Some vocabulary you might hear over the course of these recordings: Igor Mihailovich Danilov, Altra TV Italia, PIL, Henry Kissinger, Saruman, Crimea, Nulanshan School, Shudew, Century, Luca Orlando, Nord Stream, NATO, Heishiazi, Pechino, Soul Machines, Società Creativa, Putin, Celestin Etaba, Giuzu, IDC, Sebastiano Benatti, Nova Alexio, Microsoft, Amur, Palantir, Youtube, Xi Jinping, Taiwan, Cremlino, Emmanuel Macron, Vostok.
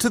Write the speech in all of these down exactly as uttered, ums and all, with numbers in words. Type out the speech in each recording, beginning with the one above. To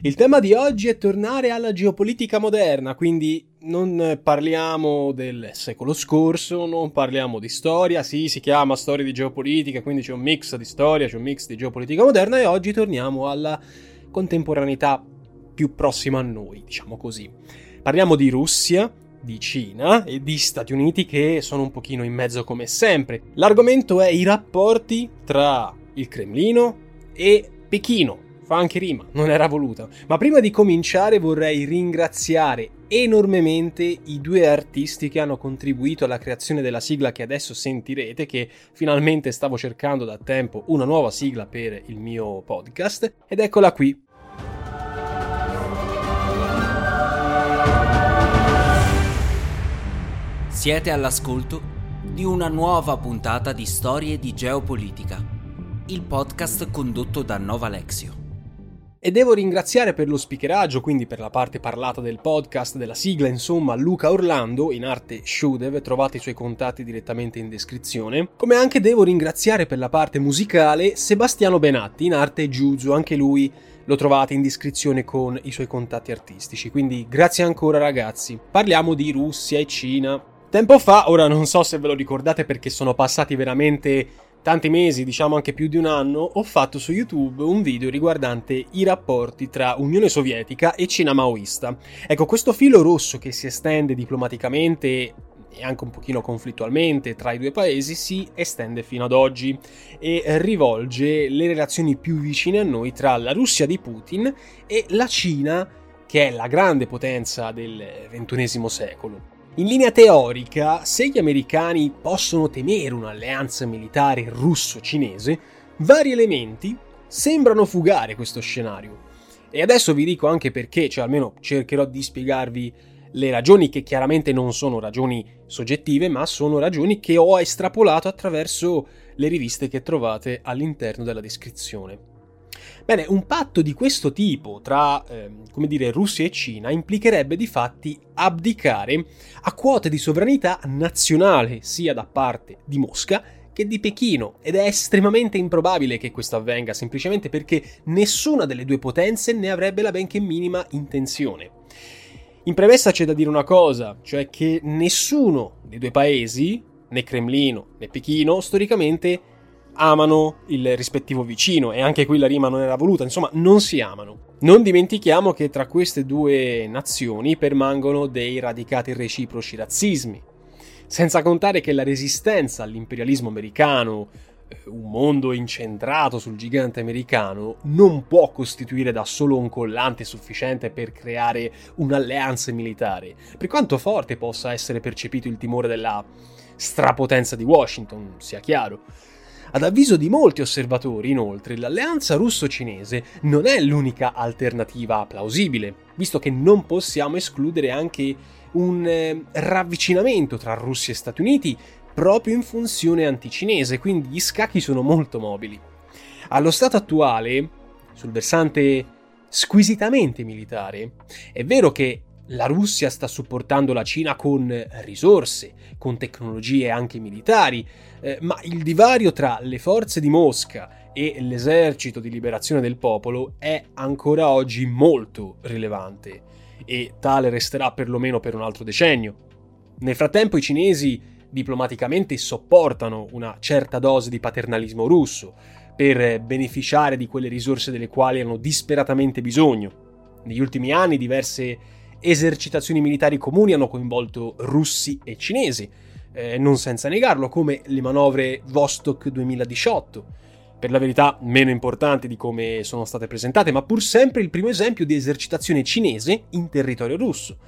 Il tema di oggi è tornare alla geopolitica moderna, quindi non parliamo del secolo scorso, non parliamo di storia, sì, si chiama storia di geopolitica, quindi c'è un mix di storia, c'è un mix di geopolitica moderna e oggi torniamo alla contemporaneità più prossima a noi, diciamo così. Parliamo di Russia, di Cina e di Stati Uniti che sono un pochino in mezzo come sempre. L'argomento è i rapporti tra il Cremlino e Pechino. Fa anche rima, non era voluta. Ma prima di cominciare vorrei ringraziare enormemente i due artisti che hanno contribuito alla creazione della sigla che adesso sentirete, che finalmente stavo cercando da tempo una nuova sigla per il mio podcast, ed eccola qui. Siete all'ascolto di una nuova puntata di Storie di Geopolitica, il podcast condotto da Nova Alexio. E devo ringraziare per lo speakeraggio, quindi per la parte parlata del podcast, della sigla, insomma, Luca Orlando, in arte Shudew, trovate i suoi contatti direttamente in descrizione. Come anche devo ringraziare per la parte musicale Sebastiano Benatti, in arte Giuzu, anche lui lo trovate in descrizione con i suoi contatti artistici. Quindi grazie ancora ragazzi. Parliamo di Russia e Cina. Tempo fa, ora non so se ve lo ricordate perché sono passati veramente tanti mesi, diciamo anche più di un anno, ho fatto su YouTube un video riguardante i rapporti tra Unione Sovietica e Cina maoista. Ecco, questo filo rosso che si estende diplomaticamente e anche un pochino conflittualmente tra i due paesi si estende fino ad oggi e rivolge le relazioni più vicine a noi tra la Russia di Putin e la Cina, che è la grande potenza del ventunesimo secolo. In linea teorica, se gli americani possono temere un'alleanza militare russo-cinese, vari elementi sembrano fugare questo scenario. E adesso vi dico anche perché, cioè almeno cercherò di spiegarvi le ragioni, che chiaramente non sono ragioni soggettive, ma sono ragioni che ho estrapolato attraverso le riviste che trovate all'interno della descrizione. Bene, un patto di questo tipo tra, eh, come dire, Russia e Cina implicherebbe di fatti abdicare a quote di sovranità nazionale sia da parte di Mosca che di Pechino, ed è estremamente improbabile che questo avvenga, semplicemente perché nessuna delle due potenze ne avrebbe la benché minima intenzione. In premessa c'è da dire una cosa, cioè che nessuno dei due paesi, né Cremlino né Pechino, storicamente amano il rispettivo vicino, e anche qui la rima non era voluta, insomma non si amano. Non dimentichiamo che tra queste due nazioni permangono dei radicati reciproci razzismi, senza contare che la resistenza all'imperialismo americano, un mondo incentrato sul gigante americano, non può costituire da solo un collante sufficiente per creare un'alleanza militare, per quanto forte possa essere percepito il timore della strapotenza di Washington, sia chiaro. Ad avviso di molti osservatori, inoltre, l'alleanza russo-cinese non è l'unica alternativa plausibile, visto che non possiamo escludere anche un eh, ravvicinamento tra Russia e Stati Uniti proprio in funzione anticinese, quindi gli scacchi sono molto mobili. Allo stato attuale, sul versante squisitamente militare, è vero che La Russia sta supportando la Cina con risorse, con tecnologie anche militari, eh, ma il divario tra le forze di Mosca e l'esercito di liberazione del popolo è ancora oggi molto rilevante, e tale resterà perlomeno per un altro decennio. Nel frattempo i cinesi diplomaticamente sopportano una certa dose di paternalismo russo per beneficiare di quelle risorse delle quali hanno disperatamente bisogno. Negli ultimi anni diverse esercitazioni militari comuni hanno coinvolto russi e cinesi, eh, non senza negarlo, come le manovre Vostok duemiladiciotto, per la verità meno importanti di come sono state presentate, ma pur sempre il primo esempio di esercitazione cinese in territorio russo.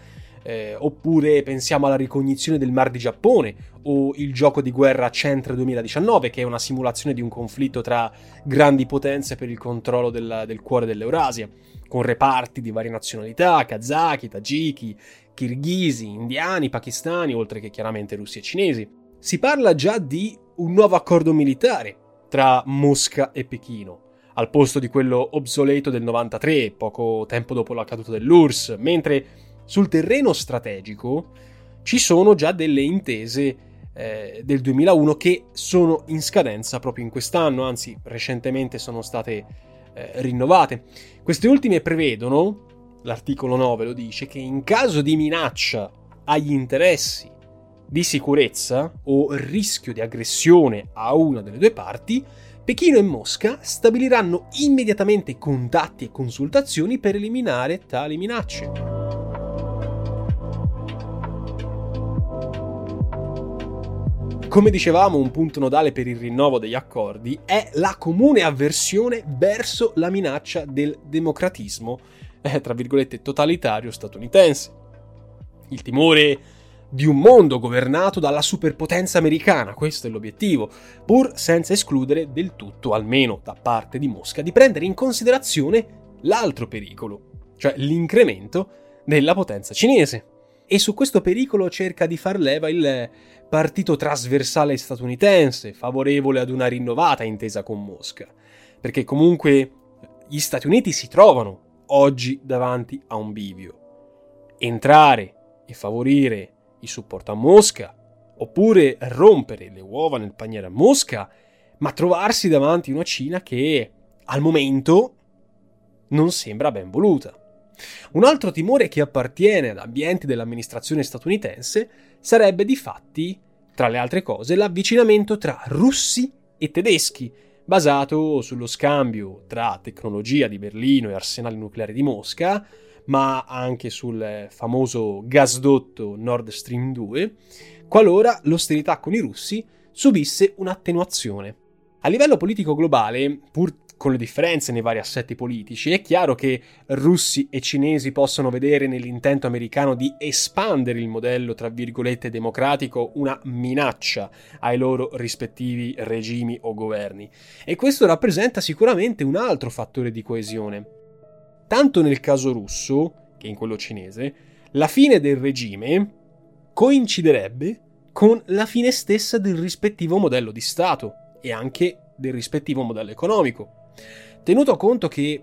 Eh, oppure pensiamo alla ricognizione del Mar di Giappone o il gioco di guerra Centre duemiladiciannove, che è una simulazione di un conflitto tra grandi potenze per il controllo della, del cuore dell'Eurasia, con reparti di varie nazionalità, kazaki, tagiki, kirghisi, indiani, pakistani, oltre che chiaramente russi e cinesi. Si parla già di un nuovo accordo militare tra Mosca e Pechino, al posto di quello obsoleto del novantatré, poco tempo dopo la caduta dell'U R S S, mentre sul terreno strategico ci sono già delle intese eh, del duemilauno che sono in scadenza proprio in quest'anno, anzi recentemente sono state rinnovate. Queste ultime prevedono, l'articolo nove lo dice, che in caso di minaccia agli interessi di sicurezza o rischio di aggressione a una delle due parti, Pechino e Mosca stabiliranno immediatamente contatti e consultazioni per eliminare tali minacce. Come dicevamo, un punto nodale per il rinnovo degli accordi è la comune avversione verso la minaccia del democratismo, eh, tra virgolette, totalitario statunitense. Il timore di un mondo governato dalla superpotenza americana, questo è l'obiettivo, pur senza escludere del tutto, almeno da parte di Mosca, di prendere in considerazione l'altro pericolo, cioè l'incremento della potenza cinese. E su questo pericolo cerca di far leva il partito trasversale statunitense, favorevole ad una rinnovata intesa con Mosca, perché comunque gli Stati Uniti si trovano oggi davanti a un bivio: entrare e favorire il supporto a Mosca, oppure rompere le uova nel paniere a Mosca, ma trovarsi davanti a una Cina che al momento non sembra ben voluta. Un altro timore che appartiene ad ambienti dell'amministrazione statunitense sarebbe difatti, tra le altre cose, l'avvicinamento tra russi e tedeschi, basato sullo scambio tra tecnologia di Berlino e arsenale nucleare di Mosca, ma anche sul famoso gasdotto Nord Stream due, qualora l'ostilità con i russi subisse un'attenuazione. A livello politico globale, pur con le differenze nei vari assetti politici, è chiaro che russi e cinesi possono vedere nell'intento americano di espandere il modello, tra virgolette, democratico una minaccia ai loro rispettivi regimi o governi. E questo rappresenta sicuramente un altro fattore di coesione. Tanto nel caso russo, che in quello cinese, la fine del regime coinciderebbe con la fine stessa del rispettivo modello di Stato e anche del rispettivo modello economico. Tenuto conto che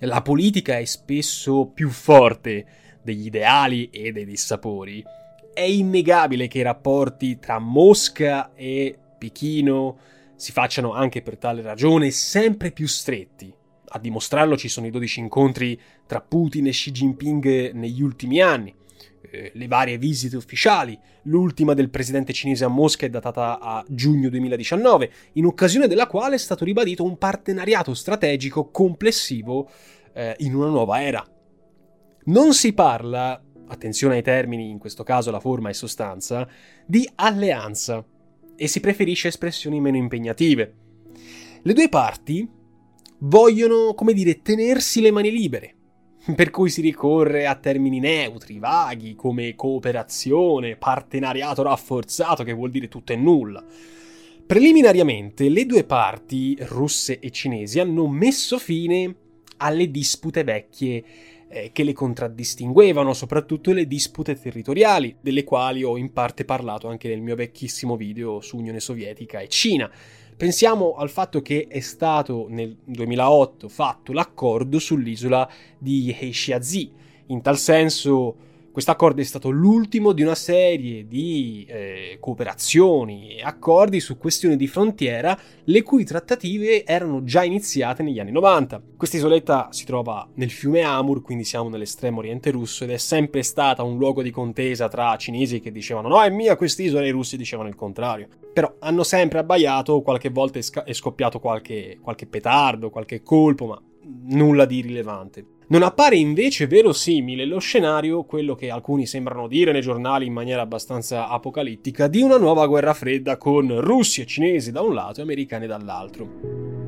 la politica è spesso più forte degli ideali e dei dissapori, è innegabile che i rapporti tra Mosca e Pechino si facciano anche per tale ragione sempre più stretti. A dimostrarlo ci sono i dodici incontri tra Putin e Xi Jinping negli ultimi anni, le varie visite ufficiali, l'ultima del presidente cinese a Mosca è datata a giugno duemiladiciannove, in occasione della quale è stato ribadito un partenariato strategico complessivo eh, in una nuova era. Non si parla, attenzione ai termini, in questo caso la forma e sostanza, di alleanza, e si preferisce espressioni meno impegnative. Le due parti vogliono, come dire, tenersi le mani libere, per cui si ricorre a termini neutri, vaghi, come cooperazione, partenariato rafforzato, che vuol dire tutto e nulla. Preliminariamente, le due parti, russe e cinesi, hanno messo fine alle dispute vecchie eh, che le contraddistinguevano, soprattutto le dispute territoriali, delle quali ho in parte parlato anche nel mio vecchissimo video su Unione Sovietica e Cina. Pensiamo al fatto che è stato nel duemilaotto fatto l'accordo sull'isola di Heishiazi, In tal senso, questo accordo è stato l'ultimo di una serie di eh, cooperazioni e accordi su questioni di frontiera, le cui trattative erano già iniziate negli anni novanta. Questa isoletta si trova nel fiume Amur, quindi siamo nell'estremo oriente russo, ed è sempre stata un luogo di contesa tra cinesi che dicevano no, è mia quest'isola, e i russi dicevano il contrario. Però hanno sempre abbaiato, qualche volta è scoppiato qualche, qualche petardo, qualche colpo, ma nulla di rilevante. Non appare invece verosimile lo scenario, quello che alcuni sembrano dire nei giornali in maniera abbastanza apocalittica, di una nuova guerra fredda con russi e cinesi da un lato e americani dall'altro.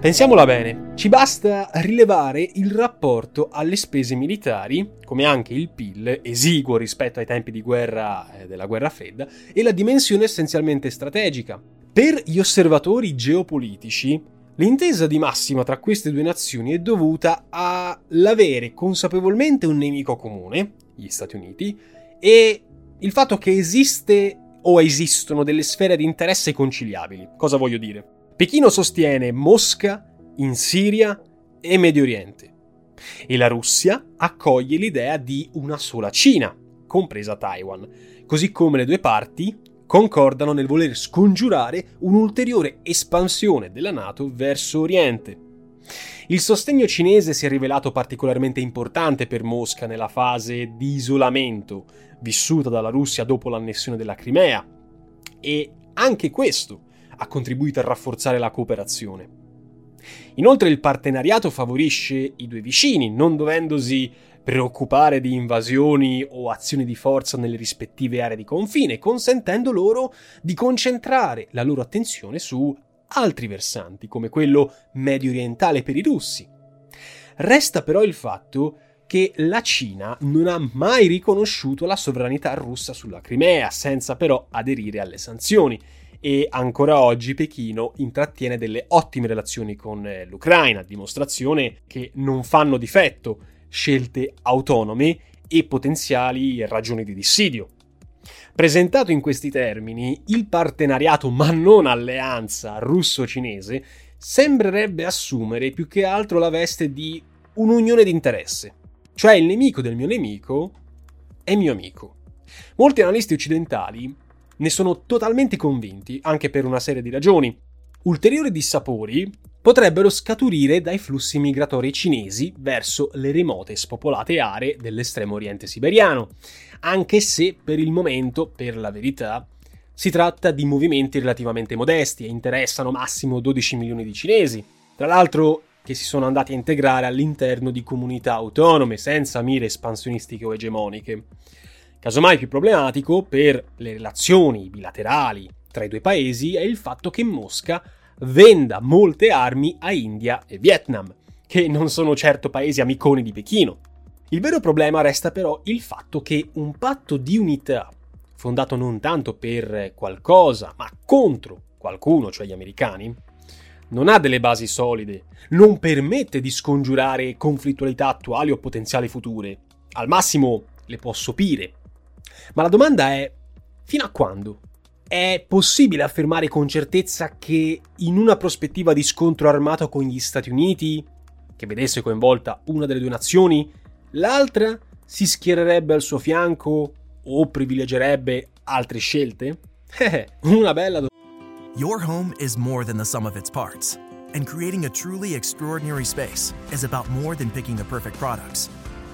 Pensiamola bene, ci basta rilevare il rapporto alle spese militari, come anche il P I L, esiguo rispetto ai tempi di guerra eh, della guerra fredda, e la dimensione essenzialmente strategica. Per gli osservatori geopolitici, l'intesa di massima tra queste due nazioni è dovuta all'avere consapevolmente un nemico comune, gli Stati Uniti, e il fatto che esiste o esistono delle sfere di interesse conciliabili. Cosa voglio dire? Pechino sostiene Mosca in Siria e Medio Oriente, e la Russia accoglie l'idea di una sola Cina, compresa Taiwan, così come le due parti concordano nel voler scongiurare un'ulteriore espansione della NATO verso Oriente. Il sostegno cinese si è rivelato particolarmente importante per Mosca nella fase di isolamento vissuta dalla Russia dopo l'annessione della Crimea, e anche questo ha contribuito a rafforzare la cooperazione. Inoltre il partenariato favorisce i due vicini, non dovendosi preoccupare di invasioni o azioni di forza nelle rispettive aree di confine, consentendo loro di concentrare la loro attenzione su altri versanti, come quello mediorientale per i russi. Resta però il fatto che la Cina non ha mai riconosciuto la sovranità russa sulla Crimea, senza però aderire alle sanzioni. E ancora oggi Pechino intrattiene delle ottime relazioni con l'Ucraina, dimostrazione che non fanno difetto scelte autonome e potenziali ragioni di dissidio. Presentato in questi termini, il partenariato, ma non alleanza, russo-cinese sembrerebbe assumere più che altro la veste di un'unione di interesse, cioè il nemico del mio nemico è mio amico. Molti analisti occidentali ne sono totalmente convinti, anche per una serie di ragioni. Ulteriori dissapori potrebbero scaturire dai flussi migratori cinesi verso le remote e spopolate aree dell'estremo oriente siberiano, anche se per il momento, per la verità, si tratta di movimenti relativamente modesti e interessano massimo dodici milioni di cinesi, tra l'altro che si sono andati a integrare all'interno di comunità autonome senza mire espansionistiche o egemoniche. Casomai più problematico per le relazioni bilaterali tra i due paesi è il fatto che Mosca venda molte armi a India e Vietnam, che non sono certo paesi amiconi di Pechino. Il vero problema resta però il fatto che un patto di unità, fondato non tanto per qualcosa, ma contro qualcuno, cioè gli americani, non ha delle basi solide, non permette di scongiurare conflittualità attuali o potenziali future, al massimo le può sopire. Ma la domanda è: fino a quando? È possibile affermare con certezza che in una prospettiva di scontro armato con gli Stati Uniti, che vedesse coinvolta una delle due nazioni, l'altra si schiererebbe al suo fianco o privilegerebbe altre scelte? Eh, una bella domanda. Your home is more than the sum of its parts, and creating a truly extraordinary space is about more than picking the perfect products.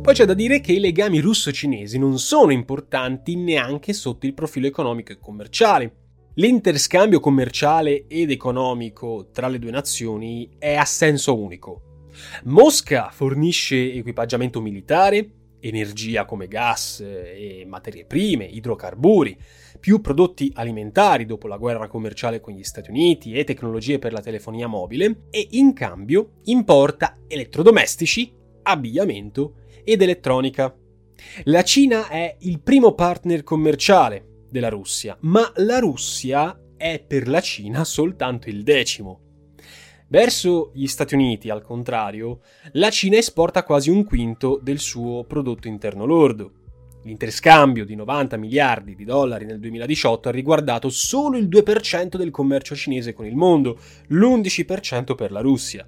Poi c'è da dire che i legami russo-cinesi non sono importanti neanche sotto il profilo economico e commerciale. L'interscambio commerciale ed economico tra le due nazioni è a senso unico. Mosca fornisce equipaggiamento militare, energia come gas e materie prime, idrocarburi, più prodotti alimentari dopo la guerra commerciale con gli Stati Uniti e tecnologie per la telefonia mobile, e in cambio importa elettrodomestici, abbigliamento ed elettronica. La Cina è il primo partner commerciale della Russia, ma la Russia è per la Cina soltanto il decimo. Verso gli Stati Uniti, al contrario, la Cina esporta quasi un quinto del suo prodotto interno lordo. L'interscambio di novanta miliardi di dollari nel duemiladiciotto ha riguardato solo il due per cento del commercio cinese con il mondo, l'undici per cento per la Russia.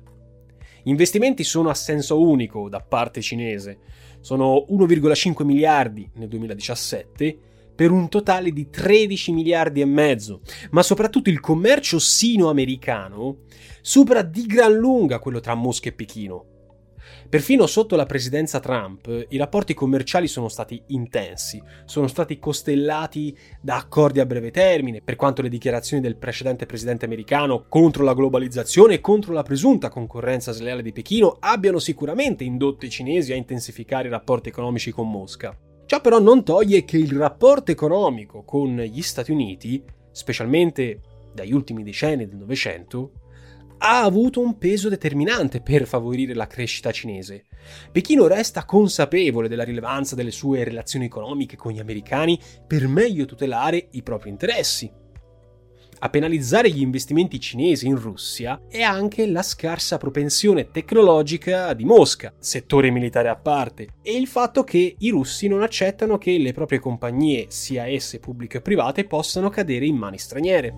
Investimenti sono a senso unico da parte cinese, sono uno virgola cinque miliardi nel duemiladiciassette, per un totale di tredici miliardi e mezzo, ma soprattutto il commercio sino-americano supera di gran lunga quello tra Mosca e Pechino. Perfino sotto la presidenza Trump i rapporti commerciali sono stati intensi, sono stati costellati da accordi a breve termine, per quanto le dichiarazioni del precedente presidente americano contro la globalizzazione e contro la presunta concorrenza sleale di Pechino abbiano sicuramente indotto i cinesi a intensificare i rapporti economici con Mosca. Ciò però non toglie che il rapporto economico con gli Stati Uniti, specialmente dagli ultimi decenni del Novecento, ha avuto un peso determinante per favorire la crescita cinese. Pechino resta consapevole della rilevanza delle sue relazioni economiche con gli americani per meglio tutelare i propri interessi. A penalizzare gli investimenti cinesi in Russia è anche la scarsa propensione tecnologica di Mosca, settore militare a parte, e il fatto che i russi non accettano che le proprie compagnie, sia esse pubbliche o private, possano cadere in mani straniere.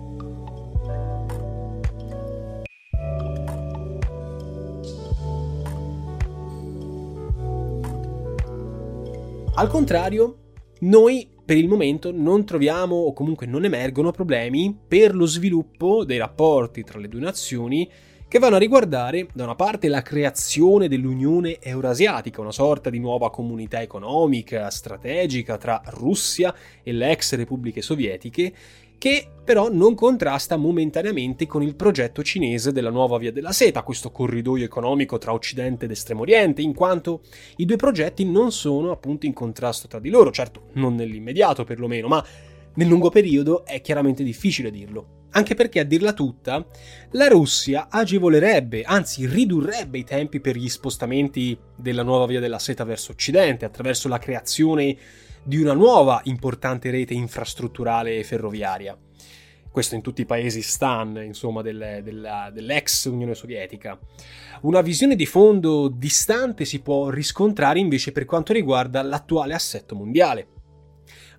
Al contrario, noi per il momento non troviamo o comunque non emergono problemi per lo sviluppo dei rapporti tra le due nazioni che vanno a riguardare da una parte la creazione dell'Unione Eurasiatica, una sorta di nuova comunità economica strategica tra Russia e le ex repubbliche sovietiche, che però non contrasta momentaneamente con il progetto cinese della nuova Via della Seta, questo corridoio economico tra Occidente ed Estremo Oriente, in quanto i due progetti non sono appunto in contrasto tra di loro, certo non nell'immediato perlomeno, ma nel lungo periodo è chiaramente difficile dirlo. Anche perché, a dirla tutta, la Russia agevolerebbe, anzi ridurrebbe i tempi per gli spostamenti della nuova Via della Seta verso Occidente, attraverso la creazione di una nuova importante rete infrastrutturale e ferroviaria. Questo in tutti i paesi stan, insomma, del, della, dell'ex Unione Sovietica. Una visione di fondo distante si può riscontrare invece per quanto riguarda l'attuale assetto mondiale.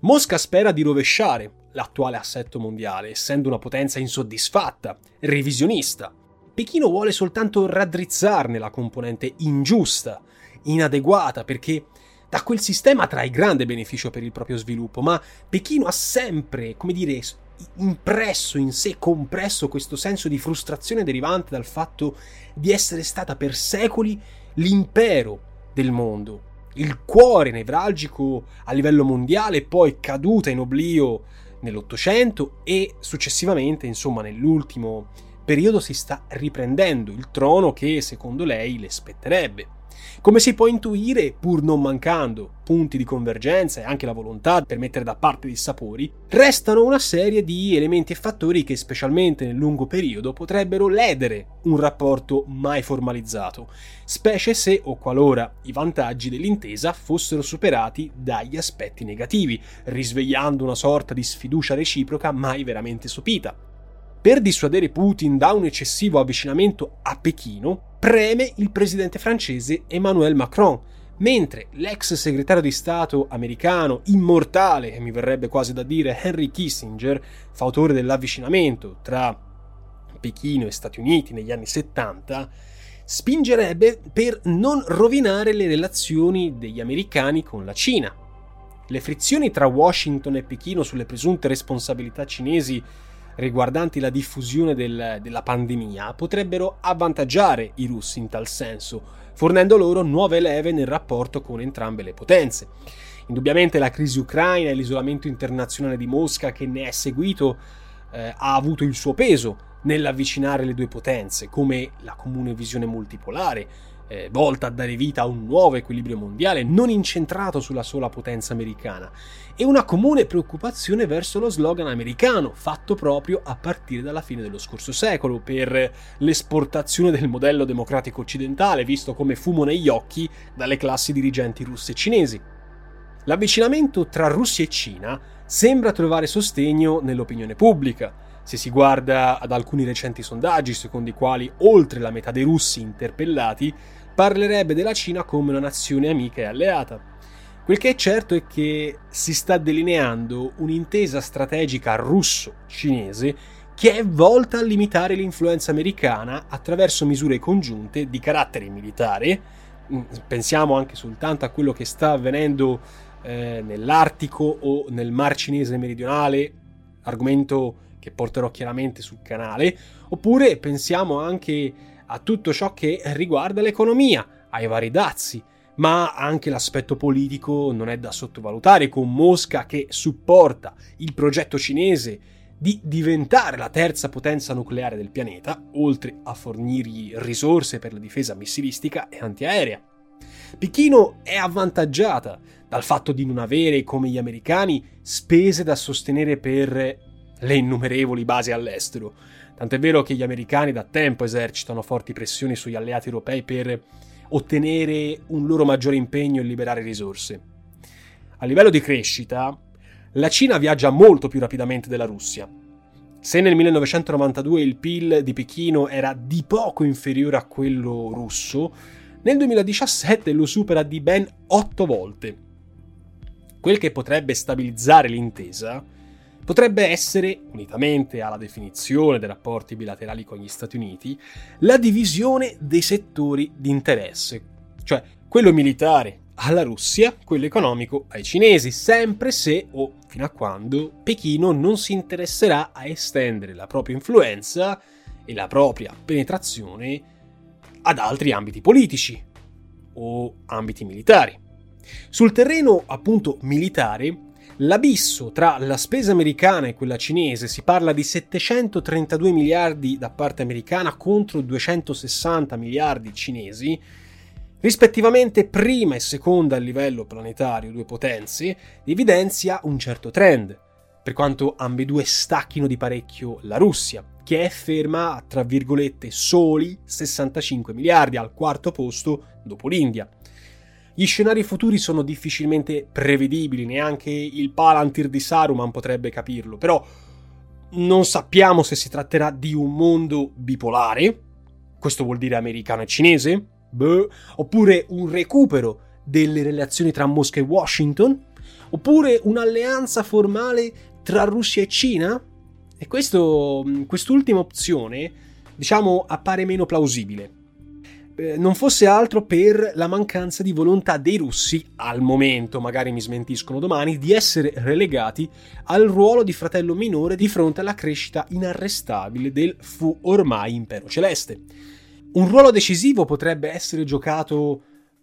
Mosca spera di rovesciare l'attuale assetto mondiale, essendo una potenza insoddisfatta, revisionista. Pechino vuole soltanto raddrizzarne la componente ingiusta, inadeguata, perché da quel sistema trae grande beneficio per il proprio sviluppo, ma Pechino ha sempre, come dire, impresso in sé, compresso questo senso di frustrazione derivante dal fatto di essere stata per secoli l'impero del mondo, il cuore nevralgico a livello mondiale, poi caduta in oblio nell'Ottocento e successivamente, insomma, nell'ultimo periodo si sta riprendendo il trono che secondo lei le spetterebbe. Come si può intuire, pur non mancando punti di convergenza e anche la volontà per mettere da parte dissapori, restano una serie di elementi e fattori che, specialmente nel lungo periodo, potrebbero ledere un rapporto mai formalizzato, specie se o qualora i vantaggi dell'intesa fossero superati dagli aspetti negativi, risvegliando una sorta di sfiducia reciproca mai veramente sopita. Per dissuadere Putin da un eccessivo avvicinamento a Pechino, preme il presidente francese Emmanuel Macron, mentre l'ex segretario di Stato americano, immortale, e mi verrebbe quasi da dire Henry Kissinger, fautore dell'avvicinamento tra Pechino e Stati Uniti negli anni settanta, spingerebbe per non rovinare le relazioni degli americani con la Cina. Le frizioni tra Washington e Pechino sulle presunte responsabilità cinesi riguardanti la diffusione del, della pandemia potrebbero avvantaggiare i russi in tal senso, fornendo loro nuove leve nel rapporto con entrambe le potenze. Indubbiamente la crisi ucraina e l'isolamento internazionale di Mosca che ne è seguito eh, ha avuto il suo peso nell'avvicinare le due potenze, come la comune visione multipolare, eh, volta a dare vita a un nuovo equilibrio mondiale non incentrato sulla sola potenza americana, e una comune preoccupazione verso lo slogan americano, fatto proprio a partire dalla fine dello scorso secolo, per l'esportazione del modello democratico occidentale, visto come fumo negli occhi dalle classi dirigenti russe e cinesi. L'avvicinamento tra Russia e Cina sembra trovare sostegno nell'opinione pubblica, se si guarda ad alcuni recenti sondaggi secondo i quali oltre la metà dei russi interpellati parlerebbe della Cina come una nazione amica e alleata. Quel che è certo è che si sta delineando un'intesa strategica russo-cinese che è volta a limitare l'influenza americana attraverso misure congiunte di carattere militare. Pensiamo anche soltanto a quello che sta avvenendo eh, nell'Artico o nel Mar Cinese meridionale, argomento che porterò chiaramente sul canale, oppure pensiamo anche a tutto ciò che riguarda l'economia, ai vari dazi, ma anche l'aspetto politico non è da sottovalutare, con Mosca che supporta il progetto cinese di diventare la terza potenza nucleare del pianeta, oltre a fornirgli risorse per la difesa missilistica e antiaerea. Pechino è avvantaggiata dal fatto di non avere, come gli americani, spese da sostenere per le innumerevoli basi all'estero. Tant'è vero che gli americani da tempo esercitano forti pressioni sugli alleati europei per ottenere un loro maggiore impegno e liberare risorse. A livello di crescita, la Cina viaggia molto più rapidamente della Russia. Se nel millenovecentonovantadue il P I L di Pechino era di poco inferiore a quello russo, nel duemiladiciassette lo supera di ben otto volte. Quel che potrebbe stabilizzare l'intesa potrebbe essere, unitamente alla definizione dei rapporti bilaterali con gli Stati Uniti, la divisione dei settori di interesse, cioè quello militare alla Russia, quello economico ai cinesi, sempre se o fino a quando Pechino non si interesserà a estendere la propria influenza e la propria penetrazione ad altri ambiti politici o ambiti militari. Sul terreno appunto militare, l'abisso tra la spesa americana e quella cinese si parla di settecentotrentadue miliardi da parte americana contro duecentosessanta miliardi cinesi. Rispettivamente prima e seconda a livello planetario, due potenze, evidenzia un certo trend, per quanto ambedue stacchino di parecchio la Russia, che è ferma a, tra virgolette, soli sessantacinque miliardi, al quarto posto dopo l'India. Gli scenari futuri sono difficilmente prevedibili, neanche il Palantir di Saruman potrebbe capirlo, però non sappiamo se si tratterà di un mondo bipolare, questo vuol dire americano e cinese, Beh, oppure un recupero delle relazioni tra Mosca e Washington, oppure un'alleanza formale tra Russia e Cina? E questo, quest'ultima opzione, diciamo, appare meno plausibile. Eh, non fosse altro per la mancanza di volontà dei russi, al momento, magari mi smentiscono domani, di essere relegati al ruolo di fratello minore di fronte alla crescita inarrestabile del fu ormai impero celeste. Un ruolo decisivo potrebbe essere giocato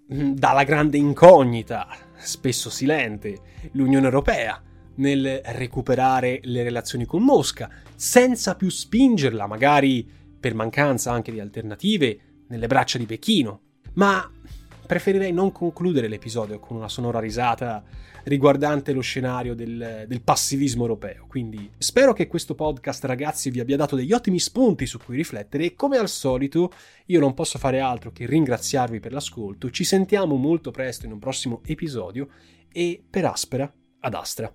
dalla grande incognita, spesso silente, l'Unione Europea, nel recuperare le relazioni con Mosca, senza più spingerla, magari per mancanza anche di alternative, nelle braccia di Pechino. Ma preferirei non concludere l'episodio con una sonora risata riguardante lo scenario del, del passivismo europeo, quindi spero che questo podcast, ragazzi, vi abbia dato degli ottimi spunti su cui riflettere e, come al solito, io non posso fare altro che ringraziarvi per l'ascolto. Ci sentiamo molto presto in un prossimo episodio e, per Aspera, ad Astra.